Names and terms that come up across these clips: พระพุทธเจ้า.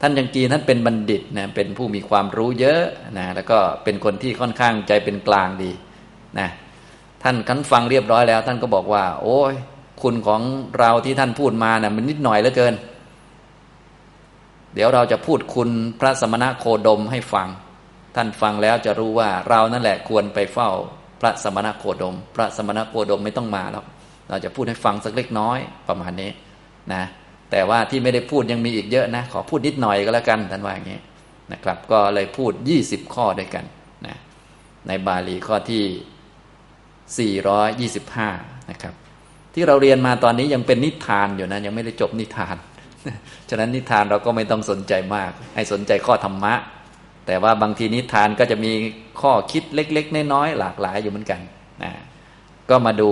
ท่านยังจีท่านเป็นบัณฑิตนะเป็นผู้มีความรู้เยอะนะแล้วก็เป็นคนที่ค่อนข้างใจเป็นกลางดีนะท่านคันฟังเรียบร้อยแล้วท่านก็บอกว่าโอ้ยคุณของเราที่ท่านพูดมานะมันนิดหน่อยเหลือเกินเดี๋ยวเราจะพูดคุณพระสมณโคดมให้ฟังท่านฟังแล้วจะรู้ว่าเรานั่นแหละควรไปเฝ้าพระสมณโคดมพระสมณโคดมไม่ต้องมาหรอกเราจะพูดให้ฟังสักเล็กน้อยประมาณนี้นะแต่ว่าที่ไม่ได้พูดยังมีอีกเยอะนะขอพูดนิดหน่อยก็แล้วกันท่านว่าอย่างนี้นะครับก็เลยพูด20ข้อด้วยกันนะในบาลีข้อที่425นะครับที่เราเรียนมาตอนนี้ยังเป็นนิทานอยู่นะยังไม่ได้จบนิทานฉะนั้นนิทานเราก็ไม่ต้องสนใจมากให้สนใจข้อธรรมะแต่ว่าบางทีนิทานก็จะมีข้อคิดเล็กๆน้อยๆหลากหลายอยู่เหมือนกันนะก็มาดู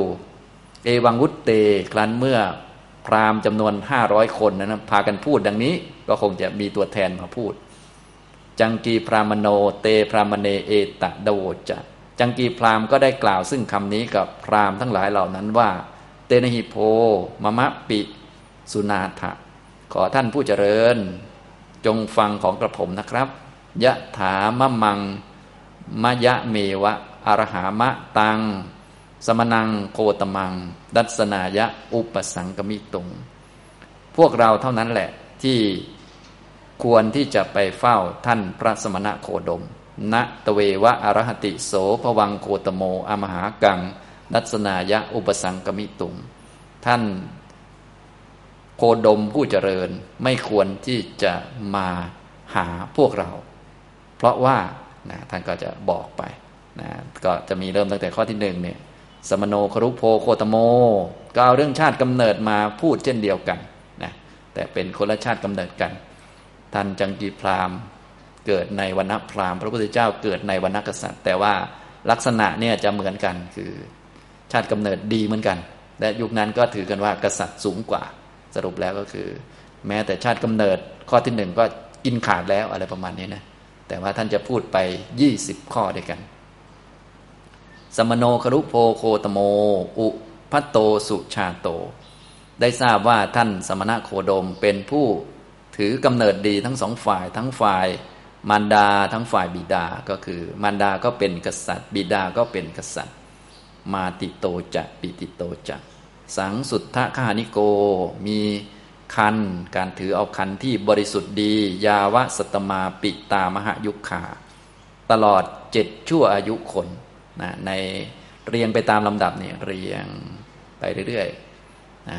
เอวังวุตเตครั้นเมื่อพราหมณ์จำนวน500คนนั้นพากันพูดดังนี้ก็คงจะมีตัวแทนมาพูดจังกีพราหมโนเตพราหมเนเอตะดโวจะจังกีพราหมณ์ก็ได้กล่าวซึ่งคำนี้กับพราหมณ์ทั้งหลายเหล่านั้นว่าเตนะหิโพมะมะปิสุนาถะขอท่านผู้เจริญจงฟังของกระผมนะครับยะถามะมังมะยะเมวะอรหามะตังสมนังโคตมังดัสนายะอุปสังกมิตุงพวกเราเท่านั้นแหละที่ควรที่จะไปเฝ้าท่านพระสมณโคดมนะตเววะอรหติโสภวังโคตโมอมหากังดัสนายะอุปสังกมิตุงท่านโคดมผู้เจริญไม่ควรที่จะมาหาพวกเราเพราะว่านะท่านก็จะบอกไปนะก็จะมีเริ่มตั้งแต่ข้อที่1เนี่ยสมโนครุโพโคตโมก็เอาเรื่องชาติกำเนิดมาพูดเช่นเดียวกันนะแต่เป็นคนละชาติกำเนิดกันท่านจังกีพราหมณ์เกิดในวรรณพราหมณ์พระพุทธเจ้าเกิดในวรรณกษัตริย์แต่ว่าลักษณะเนี่ยจะเหมือนกันคือชาติกำเนิดดีเหมือนกันและยุคนั้นก็ถือกันว่ากษัตริย์สูงกว่าสรุปแล้วก็คือแม้แต่ชาติกำเนิดข้อที่หนึ่งก็กินขาดแล้วอะไรประมาณนี้นะแต่ว่าท่านจะพูดไป20ข้อด้วยกันสมโนครุโพโคตโมอุพัตโตสุชาโตได้ทราบว่าท่านสมณโคดมเป็นผู้ถือกำเนิดดีทั้งสองฝ่ายทั้งฝ่ายมารดาทั้งฝ่ายบิดาก็คือมารดาก็เป็นกษัตริย์บิดาก็เป็นกษัตริย์มาติโตจะปิติโตจะสังสุทธะคหานิโกมีคันการถือเอาคันที่บริสุทธิ์ดียาวะสัตตมาปิตามหยุคขาตลอด7ชั่วอายุคนนะในเรียงไปตามลำดับเนี่ยเรียงไปเรื่อยๆนะ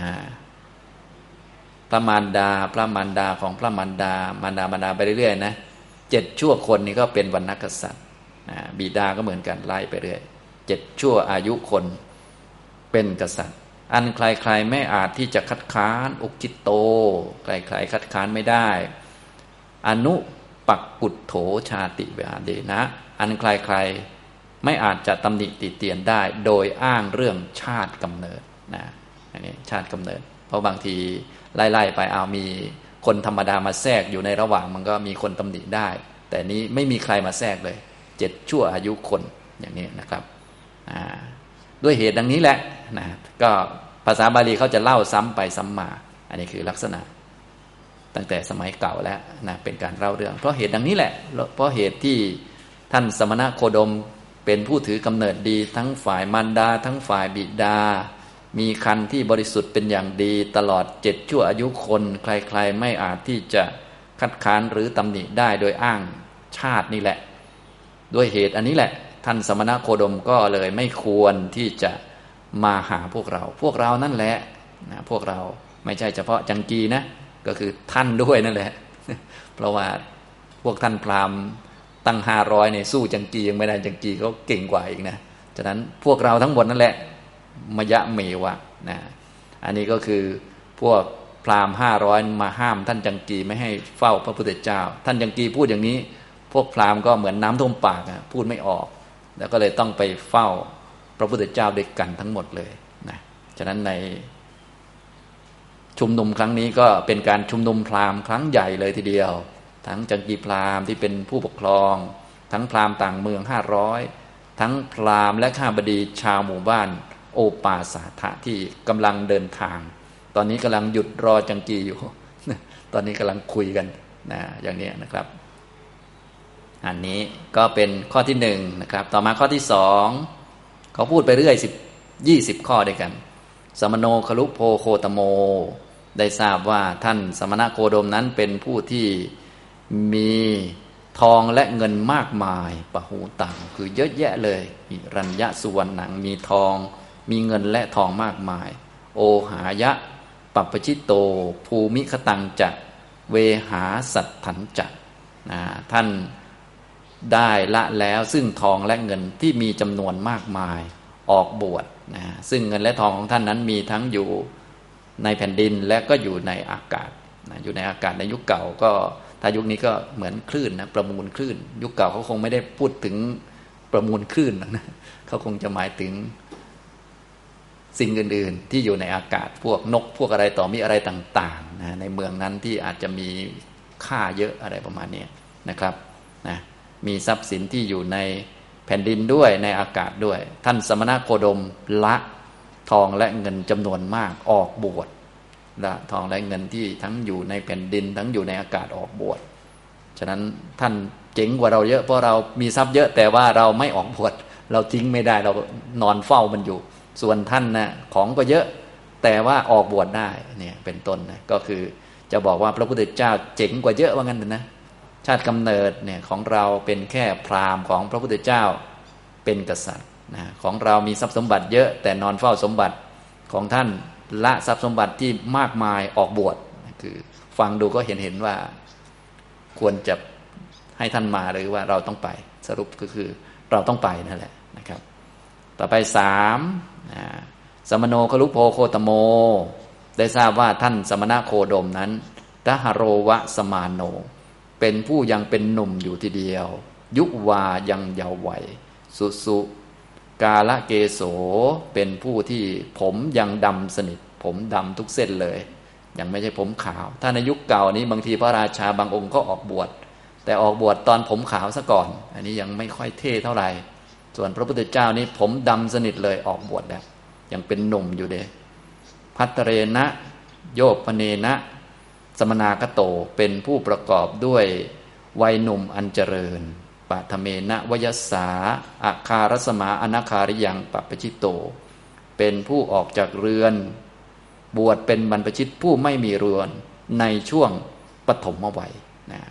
พระมารดาพระมารดาของพระมารดามารดามารดาไปเรื่อยๆนะ7ชั่วคนนี่ก็เป็นวรรณกษัตริย์นะบิดาก็เหมือนกันไล่ไปเรื่อย7ชั่วอายุคนเป็นกษัตริย์อันใครๆไม่อาจที่จะคัดค้านอุกจิตโตใครๆคัดค้านไม่ได้อนุปักกุฏโถชาติวาเดนะอันใครๆไม่อาจจะตำหนิติเตียนได้โดยอ้างเรื่องชาติกำเนิดนะอันนี้ชาติกำเนิดเพราะบางทีไล่ๆไปเอามีคนธรรมดามาแทรกอยู่ในระหว่างมันก็มีคนตำหนิได้แต่นี้ไม่มีใครมาแทรกเลยเจ็ดชั่วอายุคนอย่างนี้นะครับด้วยเหตุดังนี้แหละนะก็ภาษาบาลีเขาจะเล่าซ้ำไปซ้ำมาอันนี้คือลักษณะตั้งแต่สมัยเก่าแล้วนะเป็นการเล่าเรื่องเพราะเหตุดังนี้แหละเพราะเหตุที่ท่านสมณโคดมเป็นผู้ถือกำเนิดดีทั้งฝ่ายมารดาทั้งฝ่ายบิดามีคันที่บริสุทธิ์เป็นอย่างดีตลอด7ชั่วอายุคนใครๆไม่อาจที่จะคัดค้านหรือตำหนิได้โดยอ้างชาตินี่แหละด้วยเหตุอันนี้แหละท่านสมณโคดมก็เลยไม่ควรที่จะมาหาพวกเราพวกเรานั่นแหละนะพวกเราไม่ใช่เฉพาะจังกีนะก็คือท่านด้วยนั่นแหละเพราะว่าพวกท่านพราหมณ์ตั้ง500เนี่ยสู้จังกียังไม่ได้จังกีเขาเก่งกว่าอีกนะฉะนั้นพวกเราทั้งหมดนั่นแหละมยะเมวะนะอันนี้ก็คือพวกพราหมณ์500มาห้ามท่านจังกีไม่ให้เฝ้าพระพุทธเจ้าท่านจังกีพูดอย่างนี้พวกพราหมณ์ก็เหมือนน้ำท่วมปากนะพูดไม่ออกแล้วก็เลยต้องไปเฝ้าพระพุทธเจ้าด้วยกันทั้งหมดเลยนะฉะนั้นในชุมนุมครั้งนี้ก็เป็นการชุมนุมพราหมณ์ครั้งใหญ่เลยทีเดียวทั้งจังกีพราหมณ์ที่เป็นผู้ปกครองทั้งพราหมณ์ต่างเมือง500ทั้งพราหมณ์และข้าบดีชาวหมู่บ้านโอปาสาทะที่กำลังเดินทางตอนนี้กำลังหยุดรอจังกีอยู่ตอนนี้กำลังคุยกัน นะอย่างนี้นะครับอันนี้ก็เป็นข้อที่1นะครับต่อมาข้อที่2เขาพูดไปเรื่อย20ข้อด้วยกันสมโนคลุโพโคตโมได้ทราบว่าท่านสมณะโคดมนั้นเป็นผู้ที่มีทองและเงินมากมายปะหูตังคือเยอะแยะเลยหิรัญญสุวรรณังมีทองมีเงินและทองมากมายโอหายะปัปปชิโตภูมิคตังจะเวหาสัตถันจะท่านได้ละแล้วซึ่งทองและเงินที่มีจำนวนมากมายออกบวชซึ่งเงินและทองของท่านนั้นมีทั้งอยู่ในแผ่นดินและก็อยู่ในอากาศอยู่ในอากาศในยุคเก่าก็ถ้ายุคนี้ก็เหมือนคลื่นนะประมูลคลื่นยุคเก่าเขาคงไม่ได้พูดถึงประมูลคลื่นนะเขาคงจะหมายถึงสิ่งอื่นๆที่อยู่ในอากาศพวกนกพวกอะไรต่อมีอะไรต่างๆนะในเมืองนั้นที่อาจจะมีค่าเยอะอะไรประมาณนี้นะครับนะมีทรัพย์สินที่อยู่ในแผ่นดินด้วยในอากาศด้วยท่านสมณะโคดมละทองและเงินจำนวนมากออกบวชละทองและเงินที่ทั้งอยู่ในแผ่นดินทั้งอยู่ในอากาศออกบวชฉะนั้นท่านเจ๋งกว่าเราเยอะเพราะเรามีทรัพย์เยอะแต่ว่าเราไม่ออกบวชเราทิ้งไม่ได้เรานอนเฝ้ามันอยู่ส่วนท่านนะของก็เยอะแต่ว่าออกบวชได้เนี่ยเป็นต้นนะก็คือจะบอกว่าพระพุทธเจ้าเจ๋งกว่าเยอะว่างั้นนะชาติกำเนิดเนี่ยของเราเป็นแค่พราหมณ์ของพระพุทธเจ้าเป็นกษัตริย์นะของเรามีทรัพย์สมบัติเยอะแต่นอนเฝ้าสมบัติของท่านละทรัพย์สมบัติที่มากมายออกบวชคือฟังดูก็เห็นว่าควรจะให้ท่านมาหรือว่าเราต้องไปสรุปก็คือเราต้องไปนั่นแหละนะครับต่อไป3สมโนคลุโพโคตโมได้ทราบว่าท่านสมณะโคดมนั้นตหโรวะสมาโนเป็นผู้ยังเป็นหนุ่มอยู่ทีเดียวยุวายังเยาว์วัยสุกาละเกโสเป็นผู้ที่ผมยังดำสนิทผมดำทุกเส้นเลยยังไม่ใช่ผมขาวถ้าในยุคเก่านี้บางทีพระราชาบางองค์ก็ออกบวชแต่ออกบวชตอนผมขาวซะก่อนอันนี้ยังไม่ค่อยเท่เท่าไหร่ส่วนพระพุทธเจ้านี้ผมดำสนิทเลยออกบวชแล้วยังเป็นหนุ่มอยู่เด้ภัตเรนะโยปเนนะสมณากโตเป็นผู้ประกอบด้วยวัยหนุ่มอันเจริญปะทเมนะวยสาอาคารสมาอนาคาริยังปัปปชิโตเป็นผู้ออกจากเรือนบวชเป็นบรรพชิตผู้ไม่มีเรือนในช่วงปฐมวัยนะ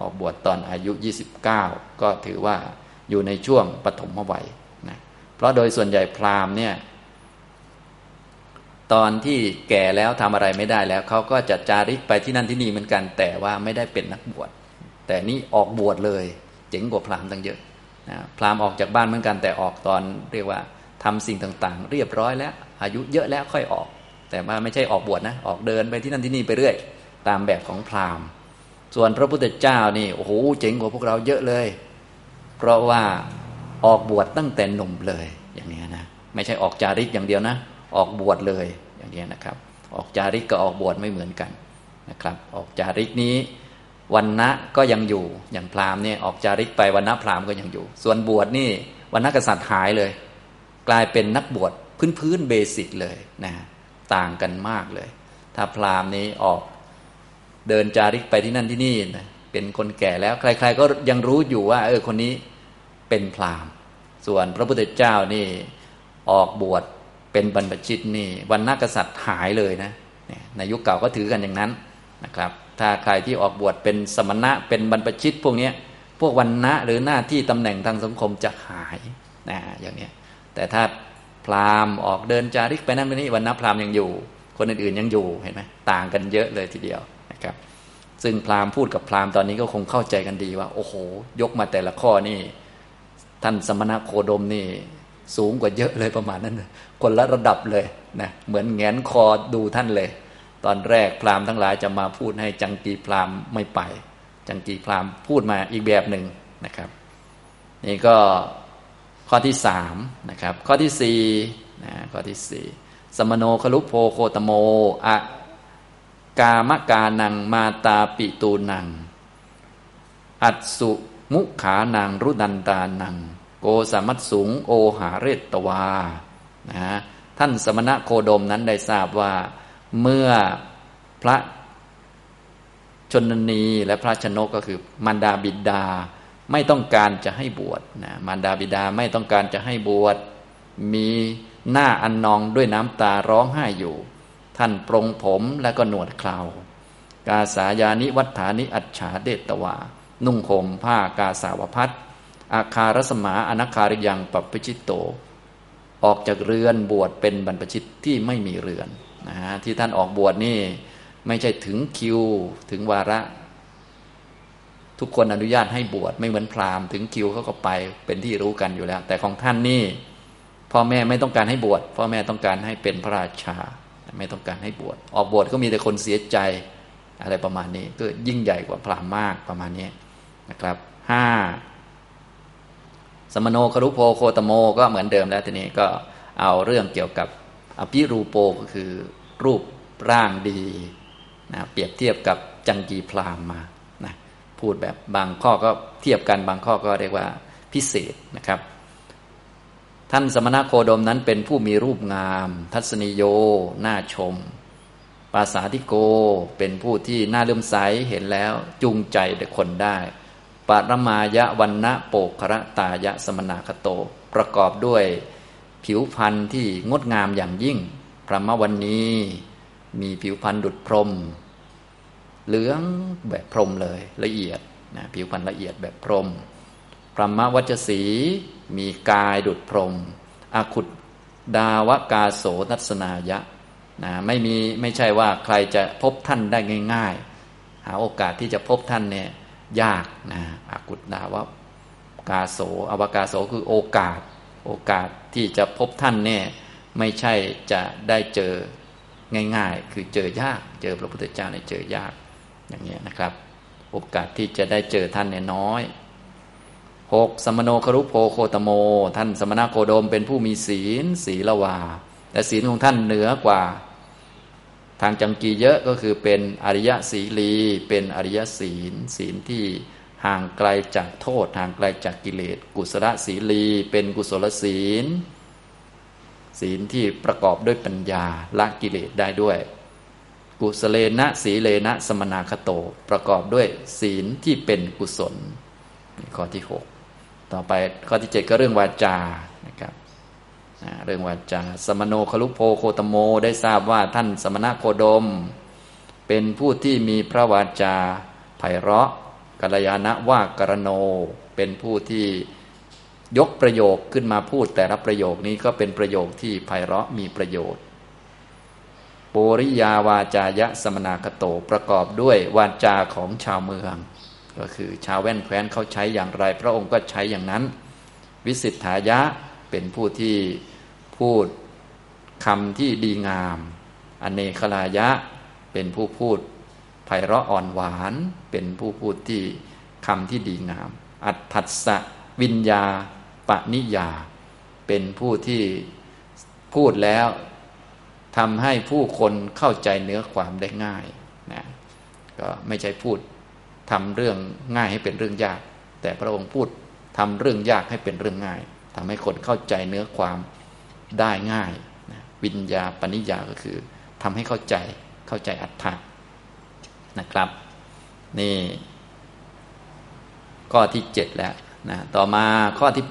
ออกบวชตอนอายุ29ก็ถือว่าอยู่ในช่วงปฐมวัยนะเพราะโดยส่วนใหญ่พราหมณ์เนี่ยตอนที่แก่แล้วทำอะไรไม่ได้แล้วเขาก็จะจาริกไปที่นั่นที่นี่เหมือนกันแต่ว่าไม่ได้เป็นนักบวชแต่นี่ออกบวชเลยเจ๋งกว่าพราหมณ์ตั้งเยอะนะพราหมณ์ออกจากบ้านเหมือนกันแต่ออกตอนเรียกว่าทำสิ่งต่างๆเรียบร้อยแล้วอายุเยอะแล้วค่อยออกแต่ว่าไม่ใช่ออกบวชนะออกเดินไปที่นั่นที่นี่ไปเรื่อยตามแบบของพราหมณ์ส่วนพระพุทธเจ้านี่โอ้โหเจ๋งกว่าพวกเราเยอะเลยเพราะว่าออกบวชตั้งแต่หนุ่มเลยอย่างนี้นะไม่ใช่ออกจาริกอย่างเดียวนะออกบวชเลยอย่างนี้นะครับออกจาริกกับออกบวชไม่เหมือนกันนะครับออกจาริกนี้วันณะก็ยังอยู่อย่างพราหมณ์เนี่ยออกจาริกไปวันณะพราหมณ์ก็ยังอยู่ส่วนบวชนี่วันณะกษัตริย์หายเลยกลายเป็นนักบวชพื้นเบสิกเลยนะต่างกันมากเลยถ้าพราหมณ์นี้ออกเดินจาริกไปที่นั่นที่นี่นะเป็นคนแก่แล้วใครๆก็ยังรู้อยู่ว่าคนนี้เป็นพราหมณ์ส่วนพระพุทธเจ้านี่ออกบวชเป็นบรรพชิตนี่วรรณกษัตริย์หายเลยนะในยุคเก่าก็ถือกันอย่างนั้นนะครับถ้าใครที่ออกบวชเป็นสมณะเป็นบรรพชิตพวกนี้พวกวรรณะหรือหน้าที่ตำแหน่งทางสังคมจะหายนะอย่างนี้แต่ถ้าพราหมณ์ออกเดินจาริกไปนั่นไปนี่วรรณะพราหมณ์ยังอยู่คนอื่นๆยังอยู่เห็นไหมต่างกันเยอะเลยทีเดียวนะครับซึ่งพราหมณ์พูดกับพราหมณ์ตอนนี้ก็คงเข้าใจกันดีว่าโอ้โหยกมาแต่ละข้อนี่ท่านสมณะโคดมนี่สูงกว่าเยอะเลยประมาณนั้นคนละระดับเลยนะเหมือนแงนคอดูท่านเลยตอนแรกพราหมณ์ทั้งหลายจะมาพูดให้จังกีพราหมณ์ไม่ไปจังกีพราหมณ์พูดมาอีกแบบหนึ่งนะครับนี่ก็ข้อที่3นะครับข้อที่4นะข้อที่4สมโนคลุโพโคตโมอะกามกานังมาตาปิตูนังอัตสุมุขานังรุดันตานังโกสามัตสูงโอหาเรตวานะท่านสมณะโคดมนั้นได้ทราบว่าเมื่อพระ ชนนีและพระชนกก็คือมารดาบิดาไม่ต้องการจะให้บวชนะมารดาบิดาไม่ต้องการจะให้บวชมีหน้าอันนองด้วยน้ำตาร้องไห้อยู่ท่านปรงผมและก็หนวดเครากาสายานิวัฏฐานิอัจฉาเดตวานุ่งห่มผ้ากาสาวพัสอาคารสมาอนาคาริยังปัปปิชิตโตออกจากเรือนบวชเป็นบรรพชิตที่ไม่มีเรือนนะฮะที่ท่านออกบวชนี่ไม่ใช่ถึงคิวถึงวาระทุกคนอนุญาตให้บวชไม่เหมือนพราหมณ์ถึงคิวเขาก็ไปเป็นที่รู้กันอยู่แล้วแต่ของท่านนี่พ่อแม่ไม่ต้องการให้บวชพ่อแม่ต้องการให้เป็นพระราชาไม่ต้องการให้บวชออกบวชก็มีแต่คนเสียใจอะไรประมาณนี้ก็ยิ่งใหญ่กว่าพราหมณ์มากประมาณนี้นะครับ5สมโนครุโภโคตโมก็เหมือนเดิมแล้วทีนี้ก็เอาเรื่องเกี่ยวกับอภิรูปโปก็คือรูปร่างดีนะเปรียบเทียบกับจังกีพราหมณ์มานะพูดแบบบางข้อก็เทียบกันบางข้อก็เรียกว่าพิเศษนะครับท่านสมณโคดมนั้นเป็นผู้มีรูปงามทัศนีโยน่าชมปาสาธิโกเป็นผู้ที่น่าเลื่อมใสเห็นแล้วจูงใจแต่คนได้ปารมายะวันนะโปคระตายะสมณคโตประกอบด้วยผิวพรรณที่งดงามอย่างยิ่งพระมวันนีมีผิวพรรณดุจพรหมเหลืองแบบพรหมเลยละเอียดนะผิวพรรณละเอียดแบบพรหมพรหมวัจสีมีกายดุจพรหมอาขุดดาวกาโสนัสนายะนะไม่ใช่ว่าใครจะพบท่านได้ง่ายๆหาโอกาสที่จะพบท่านเนี่ยยากนะอากุฏดาวกาโสอวกาโสคือโอกาสที่จะพบท่านเนี่ยไม่ใช่จะได้เจอง่ายๆคือเจอยากเจอพระพุทธเจ้าเนี่ยเจอยากอย่างเงี้ยนะครับโอกาสที่จะได้เจอท่านเนี่ยน้อย6สมโนครุโภโคตโมท่านสมณโคดมเป็นผู้มีศีลศีลวาแต่ศีลของท่านเหนือกว่าทางจังกีเยอะก็คือเป็นอริยศีลีเป็นอริยศีลศีลที่ห่างไกลจากโทษห่างไกลจากกิเลสกุศลศีลีเป็นกุศลศีลศีลที่ประกอบด้วยปัญญาละกิเลสได้ด้วยกุศเลนะศีเลนะสมนาคโตประกอบด้วยศีลที่เป็นกุศลข้อที่6ต่อไปข้อที่7ก็เรื่องวาจานะครับเรื่องวาจาสมโนคลุโภโคตโมได้ทราบว่าท่านสมณโคดมเป็นผู้ที่มีพระวาจาไพเราะกัลยาณวาการโนเป็นผู้ที่ยกประโยคขึ้นมาพูดแต่ละประโยคนี้ก็เป็นประโยคที่ไพเราะมีประโยชน์ปุริยาวาจายะสมนาคโตประกอบด้วยวาจาของชาวเมืองก็คือชาวแว่นแคว้นเขาใช้อย่างไรพระองค์ก็ใช้อย่างนั้นวิสิทธายะเป็นผู้ที่พูดคำที่ดีงามอเนคลายะเป็นผู้พูดไพเราะอ่อนหวานเป็นผู้พูดที่คำที่ดีงามอัตถัสสะวิญญาปนิยาเป็นผู้ที่พูดแล้วทำให้ผู้คนเข้าใจเนื้อความได้ง่ายนะก็ไม่ใช่พูดทำเรื่องง่ายให้เป็นเรื่องยากแต่พระองค์พูดทำเรื่องยากให้เป็นเรื่องง่ายทำให้คนเข้าใจเนื้อความได้ง่ายนะวิญญาปนิยาก็คือทำให้เข้าใจอัตถะนะครับนี่ข้อที่7แล้วนะต่อมาข้อที่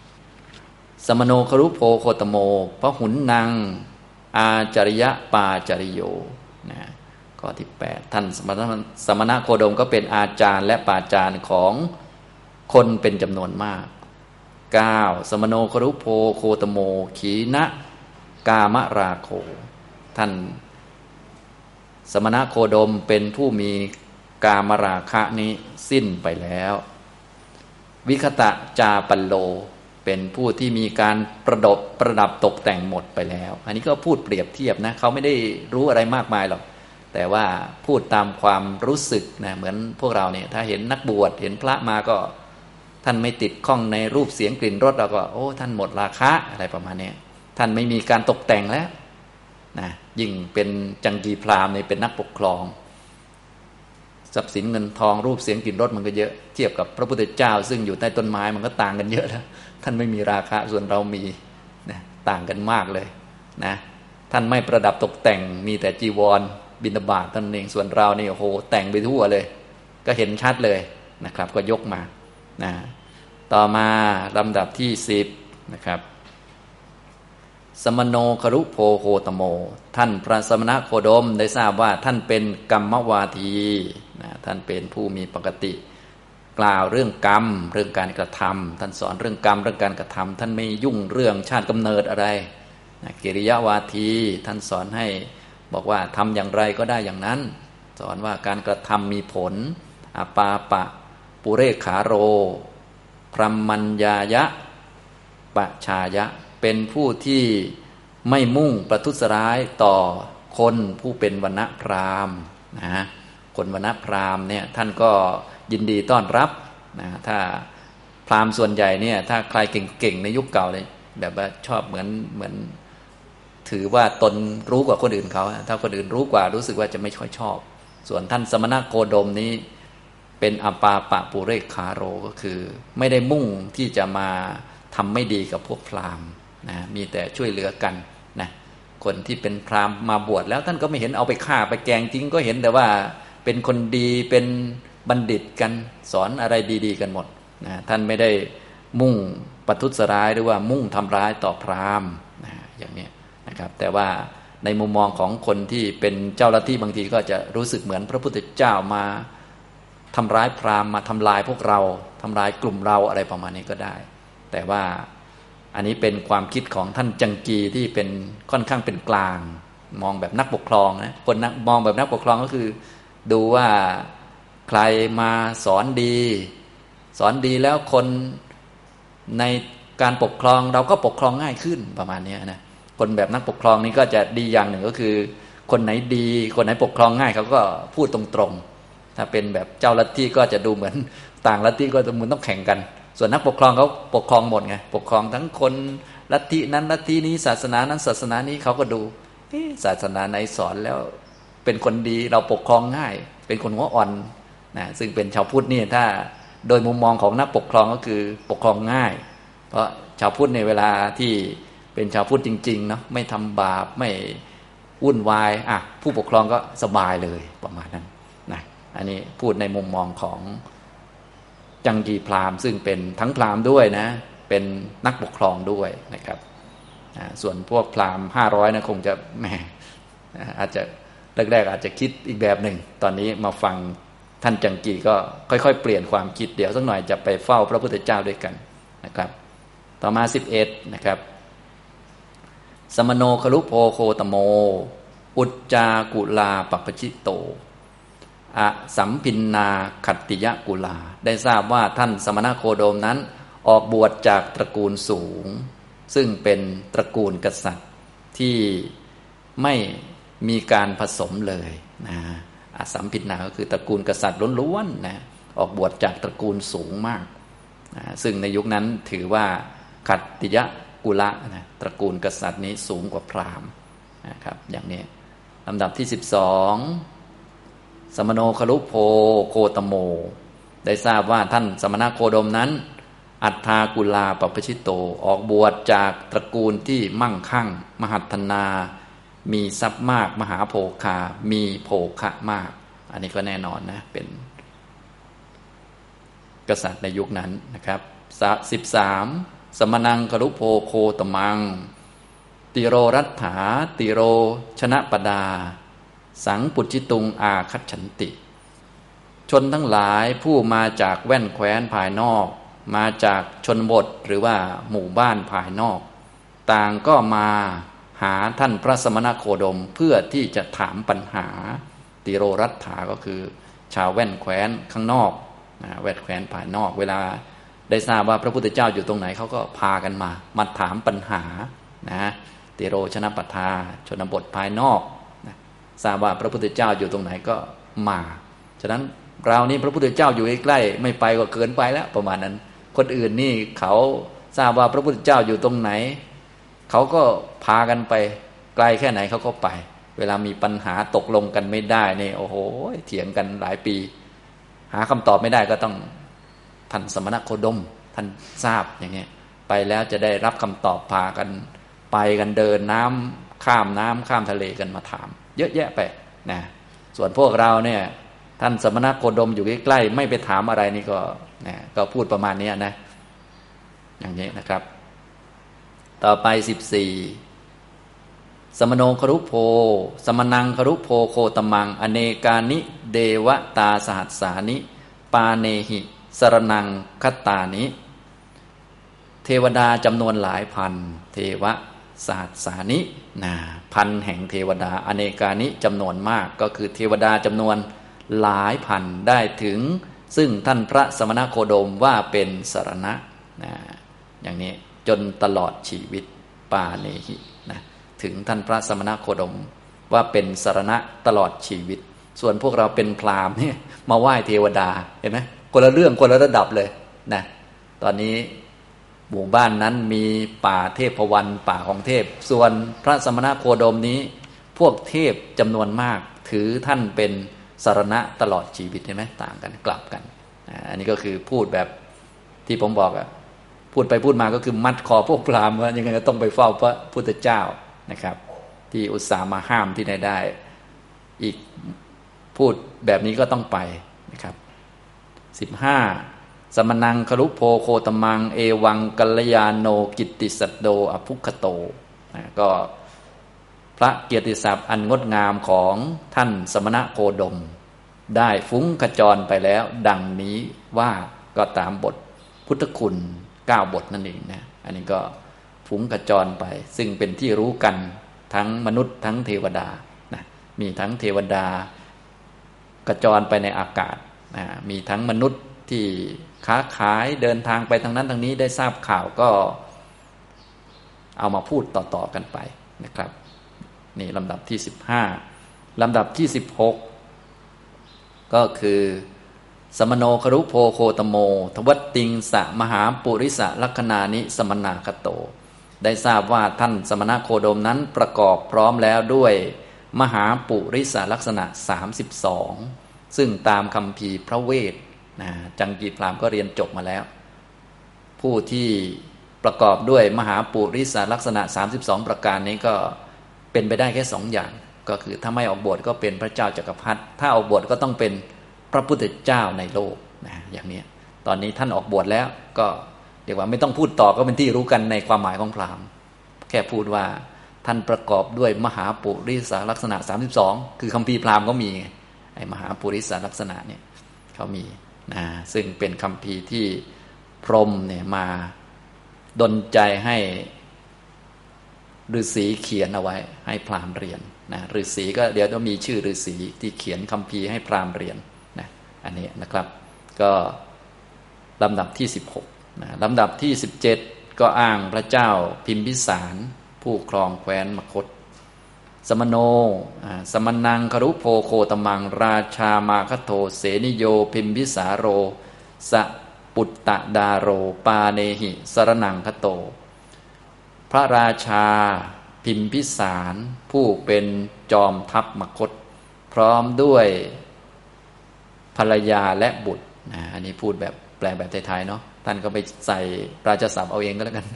8สมโนครุโภโคตโมพหุนนังอาจริยะปาจริโยนะข้อที่8ท่านสมณโคดมก็เป็นอาจารย์และปาจารย์ของคนเป็นจำนวนมาก9สมโนครุโภโคตโมขีนะกามราโคท่านสมณโคดมเป็นผู้มีกามราคะนี้สิ้นไปแล้ววิคตะจาปัลโลเป็นผู้ที่มีการประดับตกแต่งหมดไปแล้วอันนี้ก็พูดเปรียบเทียบนะเขาไม่ได้รู้อะไรมากมายหรอกแต่ว่าพูดตามความรู้สึกนะเหมือนพวกเราเนี่ยถ้าเห็นนักบวชเห็นพระมาก็ท่านไม่ติดข้องในรูปเสียงกลิ่นรสเราก็โอ้ท่านหมดราคะอะไรประมาณนี้ท่านไม่มีการตกแต่งแล้วนะยิ่งเป็นจังกีพราหมณ์เนี่ยเป็นนักปกครองทรัพย์สินเงินทองรูปเสียงกลิ่นรสมันก็เยอะเทียบกับพระพุทธเจ้าซึ่งอยู่ใต้ต้นไม้มันก็ต่างกันเยอะแล้วท่านไม่มีราคะส่วนเรามีนะต่างกันมากเลยนะท่านไม่ประดับตกแต่งมีแต่จีวร บิณฑบาตนั่นเองส่วนเรานี่โอ้โหแต่งไปทั่วเลยก็เห็นชัดเลยนะครับก็ยกมานะต่อมาลำดับที่10นะครับสมโนครุโพโคตโมท่านพระสมณโคดมได้ทราบว่าท่านเป็นกรรมวาทีนะท่านเป็นผู้มีปกติกล่าวเรื่องกรรมเรื่องการกระทำท่านสอนเรื่องกรรมเรื่องการกระทำท่านไม่ยุ่งเรื่องชาติกำเนิดอะไรนะกิริยาวาทีท่านสอนให้บอกว่าทำอย่างไรก็ได้อย่างนั้นสอนว่าการกระทำมีผลอปาปะปุเรขาโรพรหมัญญายะปะชายะเป็นผู้ที่ไม่มุ่งประทุษร้ายต่อคนผู้เป็นวรรณพราหมณ์นะคนวรรณพราหมณ์เนี่ยท่านก็ยินดีต้อนรับนะถ้าพราหมณ์ส่วนใหญ่เนี่ยถ้าใครเก่งๆในยุคเก่าเลยแบบว่าชอบเหมือนถือว่าตนรู้กว่าคนอื่นเขาถ้าคนอื่นรู้กว่ารู้สึกว่าจะไม่ค่อยชอบส่วนท่านสมณโคดมนี้เป็นอปาปะปุเรขาโรก็คือไม่ได้มุ่งที่จะมาทำไม่ดีกับพวกพราหมณ์นะมีแต่ช่วยเหลือกันนะคนที่เป็นพราหมณ์มาบวชแล้วท่านก็ไม่เห็นเอาไปฆ่าไปแกงทิ้งก็เห็นแต่ว่าเป็นคนดีเป็นบัณฑิตกันสอนอะไรดีๆกันหมดนะท่านไม่ได้มุ่งประทุษร้ายหรือว่ามุ่งทำร้ายต่อพราหมณ์นะอย่างนี้นะครับแต่ว่าในมุมมองของคนที่เป็นเจ้าลัทธิบางทีก็จะรู้สึกเหมือนพระพุทธเจ้ามาทำร้ายพราหมณ์มาทำลายพวกเราทำลายกลุ่มเราอะไรประมาณนี้ก็ได้แต่ว่าอันนี้เป็นความคิดของท่านจังกีที่เป็นค่อนข้างเป็นกลางมองแบบนักปกครองนะคนมองแบบนักปกครองก็คือดูว่าใครมาสอนดีแล้วคนในการปกครองเราก็ปกครองง่ายขึ้นประมาณนี้นะคนแบบนักปกครองนี่ก็จะดีอย่างหนึ่งก็คือคนไหนดีคนไหนปกครองง่ายเขาก็พูดตรงๆถ้าเป็นแบบเจ้าลัทธิก็จะดูเหมือนต่างลัทธิก็มันต้องแข่งกันส่วนนักปกครองเขาปกครองหมดไงปกครองทั้งคนลัทธินั้นลัทธินี้ศาสนานั้นศาสนานี้เขาก็ดูศาสนาไหนสอนแล้วเป็นคนดีเราปกครองง่ายเป็นคนหัวอ่อนนะซึ่งเป็นชาวพุทธนี่ถ้าโดยมุมมองของนักปกครองก็คือปกครองง่ายเพราะชาวพุทธในเวลาที่เป็นชาวพุทธจริงๆเนาะไม่ทำบาปไม่วุ่นวายอ่ะผู้ปกครองก็สบายเลยประมาณนั้นนะอันนี้พูดในมุมมองของจังกีพราหมณ์ซึ่งเป็นทั้งพราหมณ์ด้วยนะเป็นนักปกครองด้วยนะครับส่วนพวกพราหมณ์500นะคงจะแหมอาจจะแรกๆอาจจะคิดอีกแบบหนึ่งตอนนี้มาฟังท่านจังกีก็ค่อยๆเปลี่ยนความคิดเดี๋ยวสักหน่อยจะไปเฝ้าพระพุทธเจ้าด้วยกันนะครับต่อมา11นะครับสมโนคลุโพโคตโมอุจจากุลาปัปปชิโตอสัมพินนาขัตติยกุลาได้ทราบว่าท่านสมณโคดมนั้นออกบวชจากตระกูลสูงซึ่งเป็นตระกูลกษัตริย์ที่ไม่มีการผสมเลยนะอสัมพินนาก็คือตระกูลกษัตริย์ล้วนๆนะออกบวชจากตระกูลสูงมากนะซึ่งในยุคนั้นถือว่าขัตติยกุละนะตระกูลกษัตริย์นี้สูงกว่าพราหมณ์นะครับอย่างนี้ลำดับที่12สมโนคลุโพโคตโมได้ทราบว่าท่านสมณโคดมนั้นอัฏฐากุลาปัปปชิโตออกบวชจากตระกูลที่มั่งคั่งมหัฒนามีทรัพย์มากมหาโภคามีโภคะมากอันนี้ก็แน่นอนนะเป็นกษัตริย์ในยุคนั้นนะครับ13สมณังคลุโพโคตมังติโรรัฐาติโรชนะปดาสังปุจจิตุงอาคัจฉันติชนทั้งหลายผู้มาจากแว่นแคว้นภายนอกมาจากชนบทหรือว่าหมู่บ้านภายนอกต่างก็มาหาท่านพระสมณโคดมเพื่อที่จะถามปัญหาติโรรัตถาก็คือชาวแว่นแคว้นข้างนอกนะแว่นแคว้นภายนอกเวลาได้ทราบว่าพระพุทธเจ้าอยู่ตรงไหนเขาก็พากันมาถามปัญหานะติโรชนปทาชนบทภายนอกทราบว่าพระพุทธเจ้าอยู่ตรงไหนก็มาฉะนั้นเรานี่พระพุทธเจ้าอยู่ใกล้ๆไม่ไปก็เกินไปแล้วประมาณนั้นคนอื่นนี่เขาทราบว่าพระพุทธเจ้าอยู่ตรงไหนเขาก็พากันไปไกลแค่ไหนเขาก็ไปเวลามีปัญหาตกลงกันไม่ได้นี่โอ้โหเถียงกันหลายปีหาคำตอบไม่ได้ก็ต้องท่านสมณโคดมท่านทราบอย่างนี้ไปแล้วจะได้รับคำตอบพากันไปกันเดินน้ำข้ามทะเลกันมาถามเยอะแยะไปนะ ส่วนพวกเราเนี่ยท่านสมณโคดมอยู่ใกล้ๆไม่ไปถามอะไรนี่ก็นะก็พูดประมาณนี้นะอย่างนี้นะครับต่อไป14สมโนครุโภสมนังครุโภโคตมังอเนกานิเดวตาสหัสสานิปาเนหิสรนังคตานิเทวดาจำนวนหลายพันเทวสหัสสานิพันแห่งเทวดาอเนกานิจำนวนมากก็คือเทวดาจำนวนหลายพันได้ถึงซึ่งท่านพระสมณโคดมว่าเป็นสรณะอย่างนี้จนตลอดชีวิตปาเนหิถึงท่านพระสมณโคดมว่าเป็นสรณะตลอดชีวิตส่วนพวกเราเป็นพราหมณ์เนี่ยมาไหว้เทวดาเห็นไหมคนละเรื่องคนละระดับเลยนะตอนนี้หมู่บ้านนั้นมีป่าเทพวันป่าของเทพส่วนพระสมณโคดมนี้พวกเทพจำนวนมากถือท่านเป็นสรณะตลอดชีวิตเห็นไหมต่างกันกลับกันอันนี้ก็คือพูดแบบที่ผมบอกอะพูดไปพูดมาก็คือมัดคอพวกพราหมณ์ว่ายังไงก็ต้องไปเฝ้าพระพุทธเจ้านะครับที่อุตส่าห์มาห้ามที่ไหนได้อีกพูดแบบนี้ก็ต้องไปนะครับ15สมนังครุโภโคตมังเอวังกัลยาโนกิตติสัตโดอภุคโตก็พระเกียรติศัพท์อันงดงามของท่านสมณโคดมได้ฟุ้งขจรไปแล้วดังนี้ว่าก็ตามบทพุทธคุณ9บทนั่นเองนะอันนี้ก็ฟุ้งขจรไปซึ่งเป็นที่รู้กันทั้งมนุษย์ทั้งเทวดานะมีทั้งเทวดากระจรไปในอากาศนะมีทั้งมนุษย์ที่ค้าขายเดินทางไปทางนั้นทางนี้ได้ทราบข่าวก็เอามาพูดต่อๆกันไปนะครับนี่ลำดับที่15ลำดับที่16ก็คือสมโนครุโภโคตโมทวัตติงสะมหาปุริสลักขณานิสมนาคโตได้ทราบว่าท่านสมณโคดมนั้นประกอบพร้อมแล้วด้วยมหาปุริสลักษณะ32ซึ่งตามคำพีพระเวทจังกีพราหมณ์ก็เรียนจบมาแล้วผู้ที่ประกอบด้วยมหาปุริสลักษณะ32ประการนี้ก็เป็นไปได้แค่2อย่างก็คือถ้าไม่ออกบวชก็เป็นพระเจ้าจักรพรรดิถ้าออกบวชก็ต้องเป็นพระพุทธเจ้าในโลกอย่างนี้ตอนนี้ท่านออกบวชแล้วก็เรียกว่าไม่ต้องพูดต่อก็เป็นที่รู้กันในความหมายของพราหมณ์แค่พูดว่าท่านประกอบด้วยมหาปุริสลักษณะ32คือคัมภีร์พราหมณ์ก็มีไอ้มหาปุริสลักษณะเนี่ยเขามีซึ่งเป็นคัมภีร์ที่พรหมเนี่ยมาดลใจให้ฤาษีเขียนเอาไว้ให้พราหมณ์เรียนฤาษีก็เดี๋ยวจะมีชื่อฤาษีที่เขียนคัมภีร์ให้พราหมณ์เรียนอันนี้นะครับก็ลำดับที่16ลำดับที่17ก็อ้างพระเจ้าพิมพิสารผู้ครองแคว้นมคธสมโนสมนังครุโภโคตมังราชามาคโทเสนิโยพิมพิสาโรสปุตตดาโรปาเนหิสรนังคโตพระราชาพิมพิสารผู้เป็นจอมทัพมคธพร้อมด้วยภรรยาและบุตรอันนี้พูดแบบแปลแบบไทยๆเนาะท่านก็ไปใส่ปราชญ์ศัพท์เอาเองก็แล้วกัน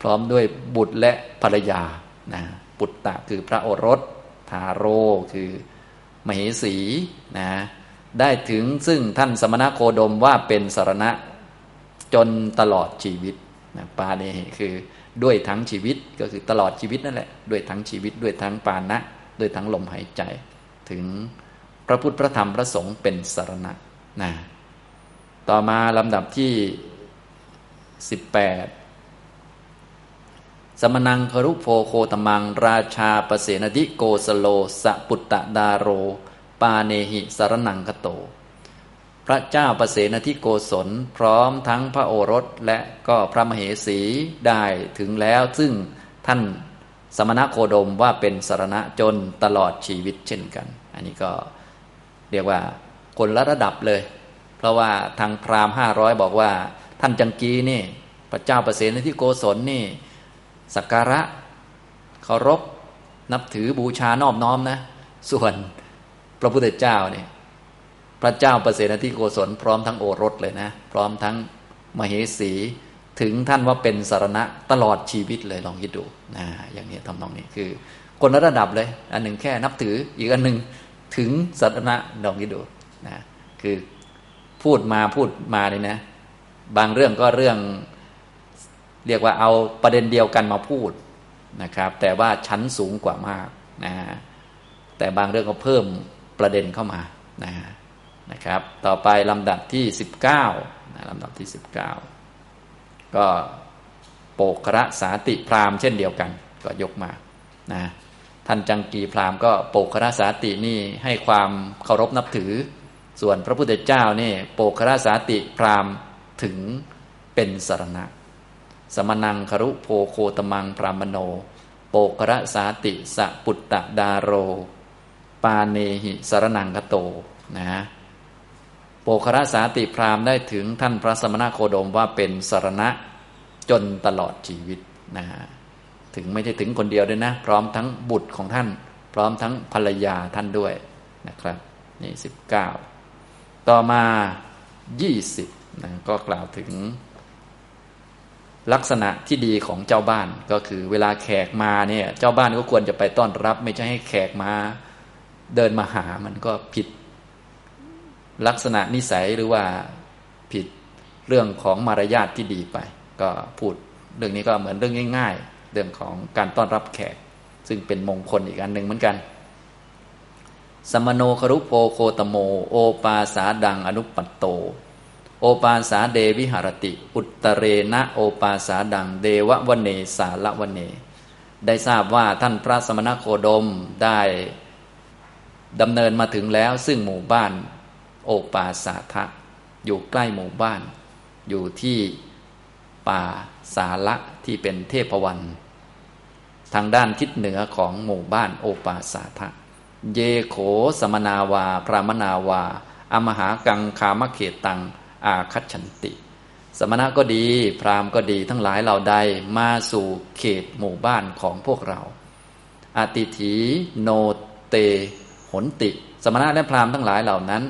พร้อมด้วยบุตรและภรรยาปุตตะคือพระโอรสทาโรคือมเหสีได้ถึงซึ่งท่านสมณโคดมว่าเป็นสรณะจนตลอดชีวิตปาเนหิคือด้วยทั้งชีวิตก็คือตลอดชีวิตนั่นแหละด้วยทั้งชีวิตด้วยทั้งปานะด้วยทั้งลมหายใจถึงพระพุทธพระธรรมพระสงฆ์เป็นสรณะต่อมาลำดับที่18สมนังครุโภโคตมังราชาปเสนติโกสโลสปุตตดาโรปาเนหิสรนังคโตพระเจ้าปเสนติโกศลพร้อมทั้งพระโอรสและก็พระมเหสีได้ถึงแล้วซึ่งท่านสมณโคดมว่าเป็นสรณะจนตลอดชีวิตเช่นกันอันนี้ก็เรียกว่าคนละระดับเลยเพราะว่าทางพราหมณ์500บอกว่าท่านจังกีนี่พระเจ้าปเสนทิโกศลนี่สักการะเคารพนับถือบูชานอบน้อมนะส่วนพระพุทธเจ้าเนี่ยพระเจ้าปเสนทิโกศลพร้อมทั้งโอรสเลยนะพร้อมทั้งมเหสีถึงท่านว่าเป็นสรณะตลอดชีวิตเลยลองคิดดูอย่างนี้ทำนองนี้คือคนละระดับเลยอันหนึ่งแค่นับถืออีกอันหนึ่ง ถึงสัตนะลองคิดดูนะคือพูดมาเลยนะบางเรื่องก็เรื่องเรียกว่าเอาประเด็นเดียวกันมาพูดนะครับแต่ว่าชั้นสูงกว่ามากนะแต่บางเรื่องก็เพิ่มประเด็นเข้ามานะครับต่อไปลำดับที่19นะลำดับที่19ก็โปกระสาติพราหมณ์เช่นเดียวกันก็ยกมานะท่านจังกีพราหมณ์ก็โปกระสาตินี่ให้ความเคารพนับถือส่วนพระพุทธเจ้านี่โปกระสาติพราหมณ์ถึงเป็นสรณะสมนังครุโพโคตมังพรามโนโปกระสาติสปุตตะดาโรปาเนหิสรนังคโตนะโปกระสาติพราหมณ์ได้ถึงท่านพระสมณโคดมว่าเป็นสรณะจนตลอดชีวิตนะถึงไม่ได้ถึงคนเดียวด้วยนะพร้อมทั้งบุตรของท่านพร้อมทั้งภรรยาท่านด้วยนะครับนี่19ต่อมา20นะก็กล่าวถึงลักษณะที่ดีของเจ้าบ้านก็คือเวลาแขกมาเนี่ยเจ้าบ้านก็ควรจะไปต้อนรับไม่ใช่ให้แขกมาเดินมาหามันก็ผิดลักษณะนิสัยหรือว่าผิดเรื่องของมารยาทที่ดีไปก็พูดเรื่องนี้ก็เหมือนเรื่องง่ายๆเรื่องของการต้อนรับแขกซึ่งเป็นมงคลอีกอันนึงเหมือนกันสมโนครุโพโคตโมโอปาสาดังอนุปัตโตโอปาสาเดวิหรติอุตเรนะโอปาสาดังเดวะวเนสาละวเนได้ทราบว่าท่านพระสมณโคดมได้ดำเนินมาถึงแล้วซึ่งหมู่บ้านโอปาสาทะอยู่ใกล้หมู่บ้านอยู่ที่ป่าสาละที่เป็นเทพวันทางด้านทิศเหนือของหมู่บ้านโอปาสาทะเยโขสมนาวาพรามนาวาอมหากังคามเขตังอาคัจฉันติสมณะก็ดีพราหมณ์ก็ดีทั้งหลายเหล่าใดมาสู่เขตหมู่บ้านของพวกเราอติถีโนเตหนติสมณะและพราหมณ์ทั้งหลายเหล่านั้น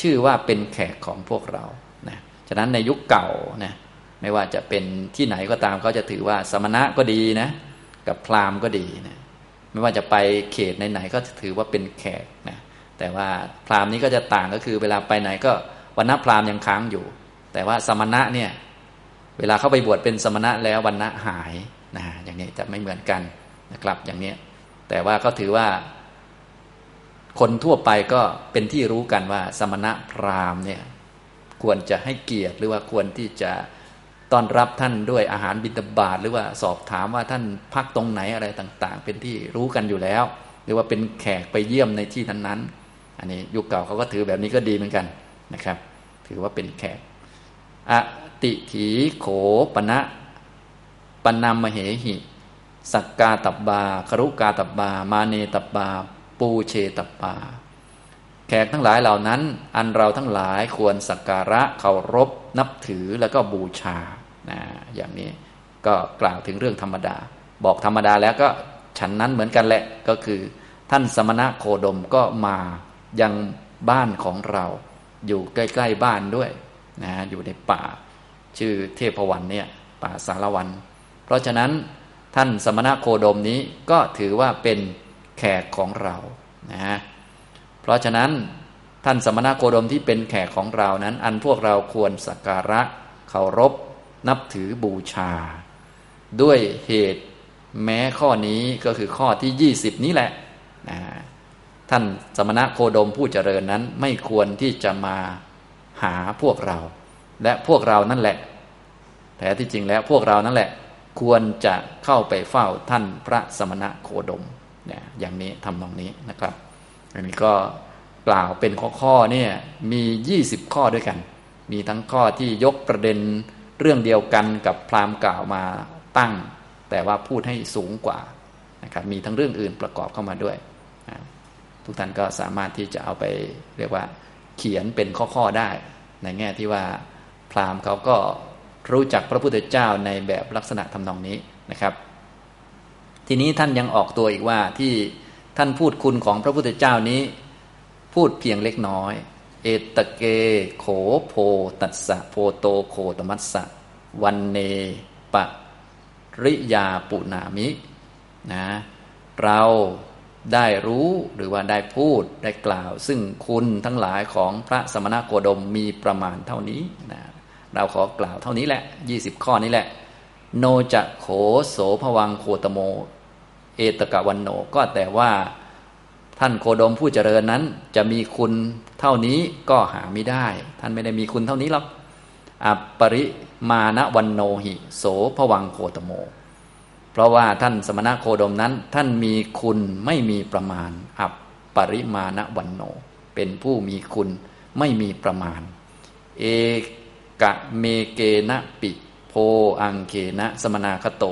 ชื่อว่าเป็นแขกของพวกเรานะฉะนั้นในยุคเก่านะไม่ว่าจะเป็นที่ไหนก็ตามเขาจะถือว่าสมณะก็ดีนะกับพราหมณ์ก็ดีนะไม่ว่าจะไปเขตไหนๆก็ถือว่าเป็นแขกนะแต่ว่าพราหมณ์นี้ก็จะต่างก็คือเวลาไปไหนก็วันนะพราหมณ์ยังค้างอยู่แต่ว่าสมณะเนี่ยเวลาเข้าไปบวชเป็นสมณะแล้ววันนะหายนะอย่างนี้จะไม่เหมือนกันนะครับอย่างนี้แต่ว่าก็ถือว่าคนทั่วไปก็เป็นที่รู้กันว่าสมณะพราหมณ์เนี่ยควรจะให้เกียรติหรือว่าควรที่จะต้อนรับท่านด้วยอาหารบิณฑบาตหรือว่าสอบถามว่าท่านพักตรงไหนอะไรต่างๆเป็นที่รู้กันอยู่แล้วหรือว่าเป็นแขกไปเยี่ยมในที่นั้นๆอันนี้ยุคเก่าเขาก็ถือแบบนี้ก็ดีเหมือนกันนะครับถือว่าเป็นแขกอติถีโขปนะปนามเหหิสักกาตับบาครุกาตับบามาเนตับบาปูเชตับบาแขกทั้งหลายเหล่านั้นอันเราทั้งหลายควรสักการะเคารพนับถือแล้วก็บูชานะอย่างนี้ก็กล่าวถึงเรื่องธรรมดาบอกธรรมดาแล้วก็ฉันนั้นเหมือนกันแหละก็คือท่านสมณโคดมก็มายังบ้านของเราอยู่ใกล้ๆบ้านด้วยนะอยู่ในป่าชื่อเทพวันเนี่ยป่าสารวันเพราะฉะนั้นท่านสมณโคดมนี้ก็ถือว่าเป็นแขกของเรานะเพราะฉะนั้นท่านสมณโคดมที่เป็นแขกของเรานั้นอันพวกเราควรสักการะเคารพนับถือบูชาด้วยเหตุแม้ข้อนี้ก็คือข้อที่20นี้แหละนะท่านสมณโคดมผู้เจริญนั้นไม่ควรที่จะมาหาพวกเราและพวกเรานั่นแหละแท้ที่จริงแล้วพวกเรานั่นแหละควรจะเข้าไปเฝ้าท่านพระสมณโคดมนะอย่างนี้ทำตรงนี้นะครับอันนี้ก็กล่าวเป็นข้อๆเนี่ยมี20ข้อด้วยกันมีทั้งข้อที่ยกประเด็นเรื่องเดียวกันกับพราหมณ์กล่าวมาตั้งแต่ว่าพูดให้สูงกว่านะครับมีทั้งเรื่องอื่นประกอบเข้ามาด้วยทุกท่านก็สามารถที่จะเอาไปเรียกว่าเขียนเป็นข้อๆได้ในแง่ที่ว่าพราหมณ์เขาก็รู้จักพระพุทธเจ้าในแบบลักษณะทำนองนี้นะครับทีนี้ท่านยังออกตัวอีกว่าที่ท่านพูดคุณของพระพุทธเจ้านี้พูดเพียงเล็กน้อยเอตเกโขโพตัสสะโพโตโคตมัสสะวันเนปริยาปุณามินะเรา ได้รู้หรือว่าได้พูดได้กล่าวซึ่งคุณทั้งหลายของพระสมณโคดมมีประมาณเท่านี้นะเราขอกล่าวเท่านี้แหละ20ข้อนี้แหละโนจะโขโสภวังโคตโมเอตกะวันโนก็แต่ว่าท่านโคดมผู้เจริญนั้นจะมีคุณเท่านี้ก็หาไม่ได้ท่านไม่ได้มีคุณเท่านี้หรอกอัปปริมาณวันโนหิโสภวังโคตโมเพราะว่าท่านสมณโคดมนั้นท่านมีคุณไม่มีประมาณอัปปริมาณวันโนเป็นผู้มีคุณไม่มีประมาณเอกะเมเกนะปิโพอังเคนะสมนาคโต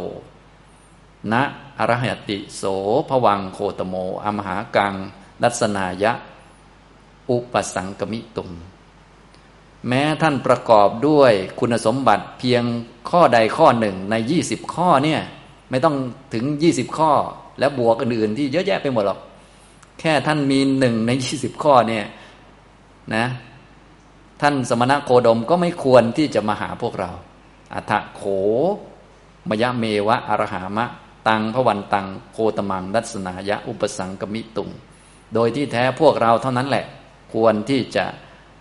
นะอรหติโสภวังโคตโมอมหากังลัสนายะอุปสังกมิตุมแม้ท่านประกอบด้วยคุณสมบัติเพียงข้อใดข้อหนึ่งใน20ข้อเนี่ยไม่ต้องถึง20ข้อและบวกอื่นๆที่เยอะแยะไปหมดหรอกแค่ท่านมี1ใน20ข้อเนี่ยนะท่านสมณโคดมก็ไม่ควรที่จะมาหาพวกเราอัฏฐโขมยะเมวะอรหามะตังพวันตังโคตมังดัสนายะอุปสังกมิตุงโดยที่แท้พวกเราเท่านั้นแหละควรที่จะ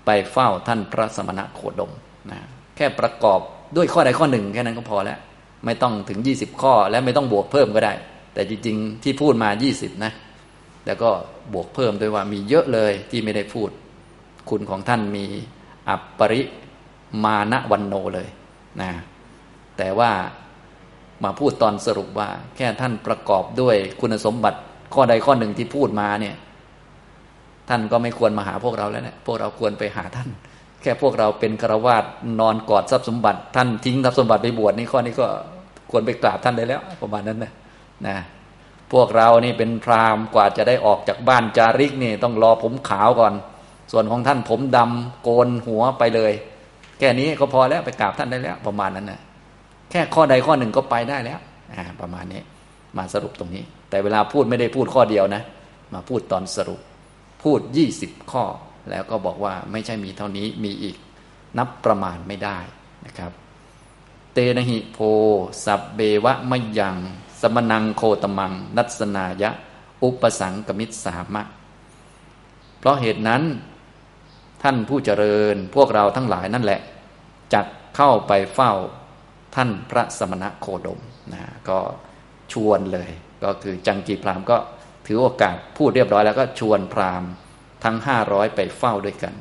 ไปเฝ้าท่านพระสมณโคดมนะแค่ประกอบด้วยข้อใดข้อหนึ่งแค่นั้นก็พอแล้วไม่ต้องถึง20ข้อและไม่ต้องบวกเพิ่มก็ได้แต่จริงๆที่พูดมา20นะแล้วก็บวกเพิ่มด้วยว่ามีเยอะเลยที่ไม่ได้พูดคุณของท่านมีอัปปริมาณวันโนเลยนะแต่ว่ามาพูดตอนสรุปว่าแค่ท่านประกอบด้วยคุณสมบัติข้อใดข้อหนึ่งที่พูดมาเนี่ยท่านก็ไม่ควรมาหาพวกเราแล้วแหละพวกเราควรไปหาท่านแค่พวกเราเป็นฆราวาสนอนกอดทรัพย์สมบัติท่านทิ้งทรัพย์สมบัติไปบวชนี่ข้อนี้ก็ควรไปกราบท่านได้แล้วประมาณนั้นนะนะพวกเรานี่เป็นพราหมณ์กว่าจะได้ออกจากบ้านจาริกนี่ต้องรอผมขาวก่อนส่วนของท่านผมดำโกนหัวไปเลยแค่นี้ก็พอแล้วไปกราบท่านได้แล้วประมาณนั้นนะแค่ข้อใดข้อหนึ่งก็ไปได้แล้วประมาณนี้มาสรุปตรงนี้แต่เวลาพูดไม่ได้พูดข้อเดียวนะมาพูดตอนสรุปพูด20ข้อแล้วก็บอกว่าไม่ใช่มีเท่านี้มีอีกนับประมาณไม่ได้นะครับเตนะหิโพสัพเบวะมะยังสมนังโคตมังนัสนายะอุปสังกมิสสามะเพราะเหตุนั้นท่านผู้เจริญพวกเราทั้งหลายนั่นแหละจักเข้าไปเฝ้าท่านพระสมณโคดมนะก็ชวนเลยก็คือจังกีพราหมณ์ก็ถือโอกาสพูดเรียบร้อยแล้วก็ชวนพราหมณ์ทั้ง500ไปเฝ้าด้วยกัน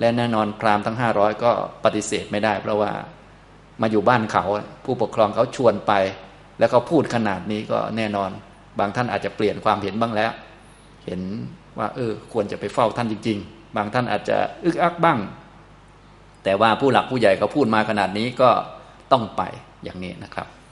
และแน่นอนพราหมณ์ทั้ง500ก็ปฏิเสธไม่ได้เพราะว่ามาอยู่บ้านเขาผู้ปกครองเขาชวนไปแล้วเขาพูดขนาดนี้ก็แน่นอนบางท่านอาจจะเปลี่ยนความเห็นบ้างแล้วเห็นว่าควรจะไปเฝ้าท่านจริงๆบางท่านอาจจะอึกอักบ้างแต่ว่าผู้หลักผู้ใหญ่เขาพูดมาขนาดนี้ก็ต้องไปอย่างนี้นะครับ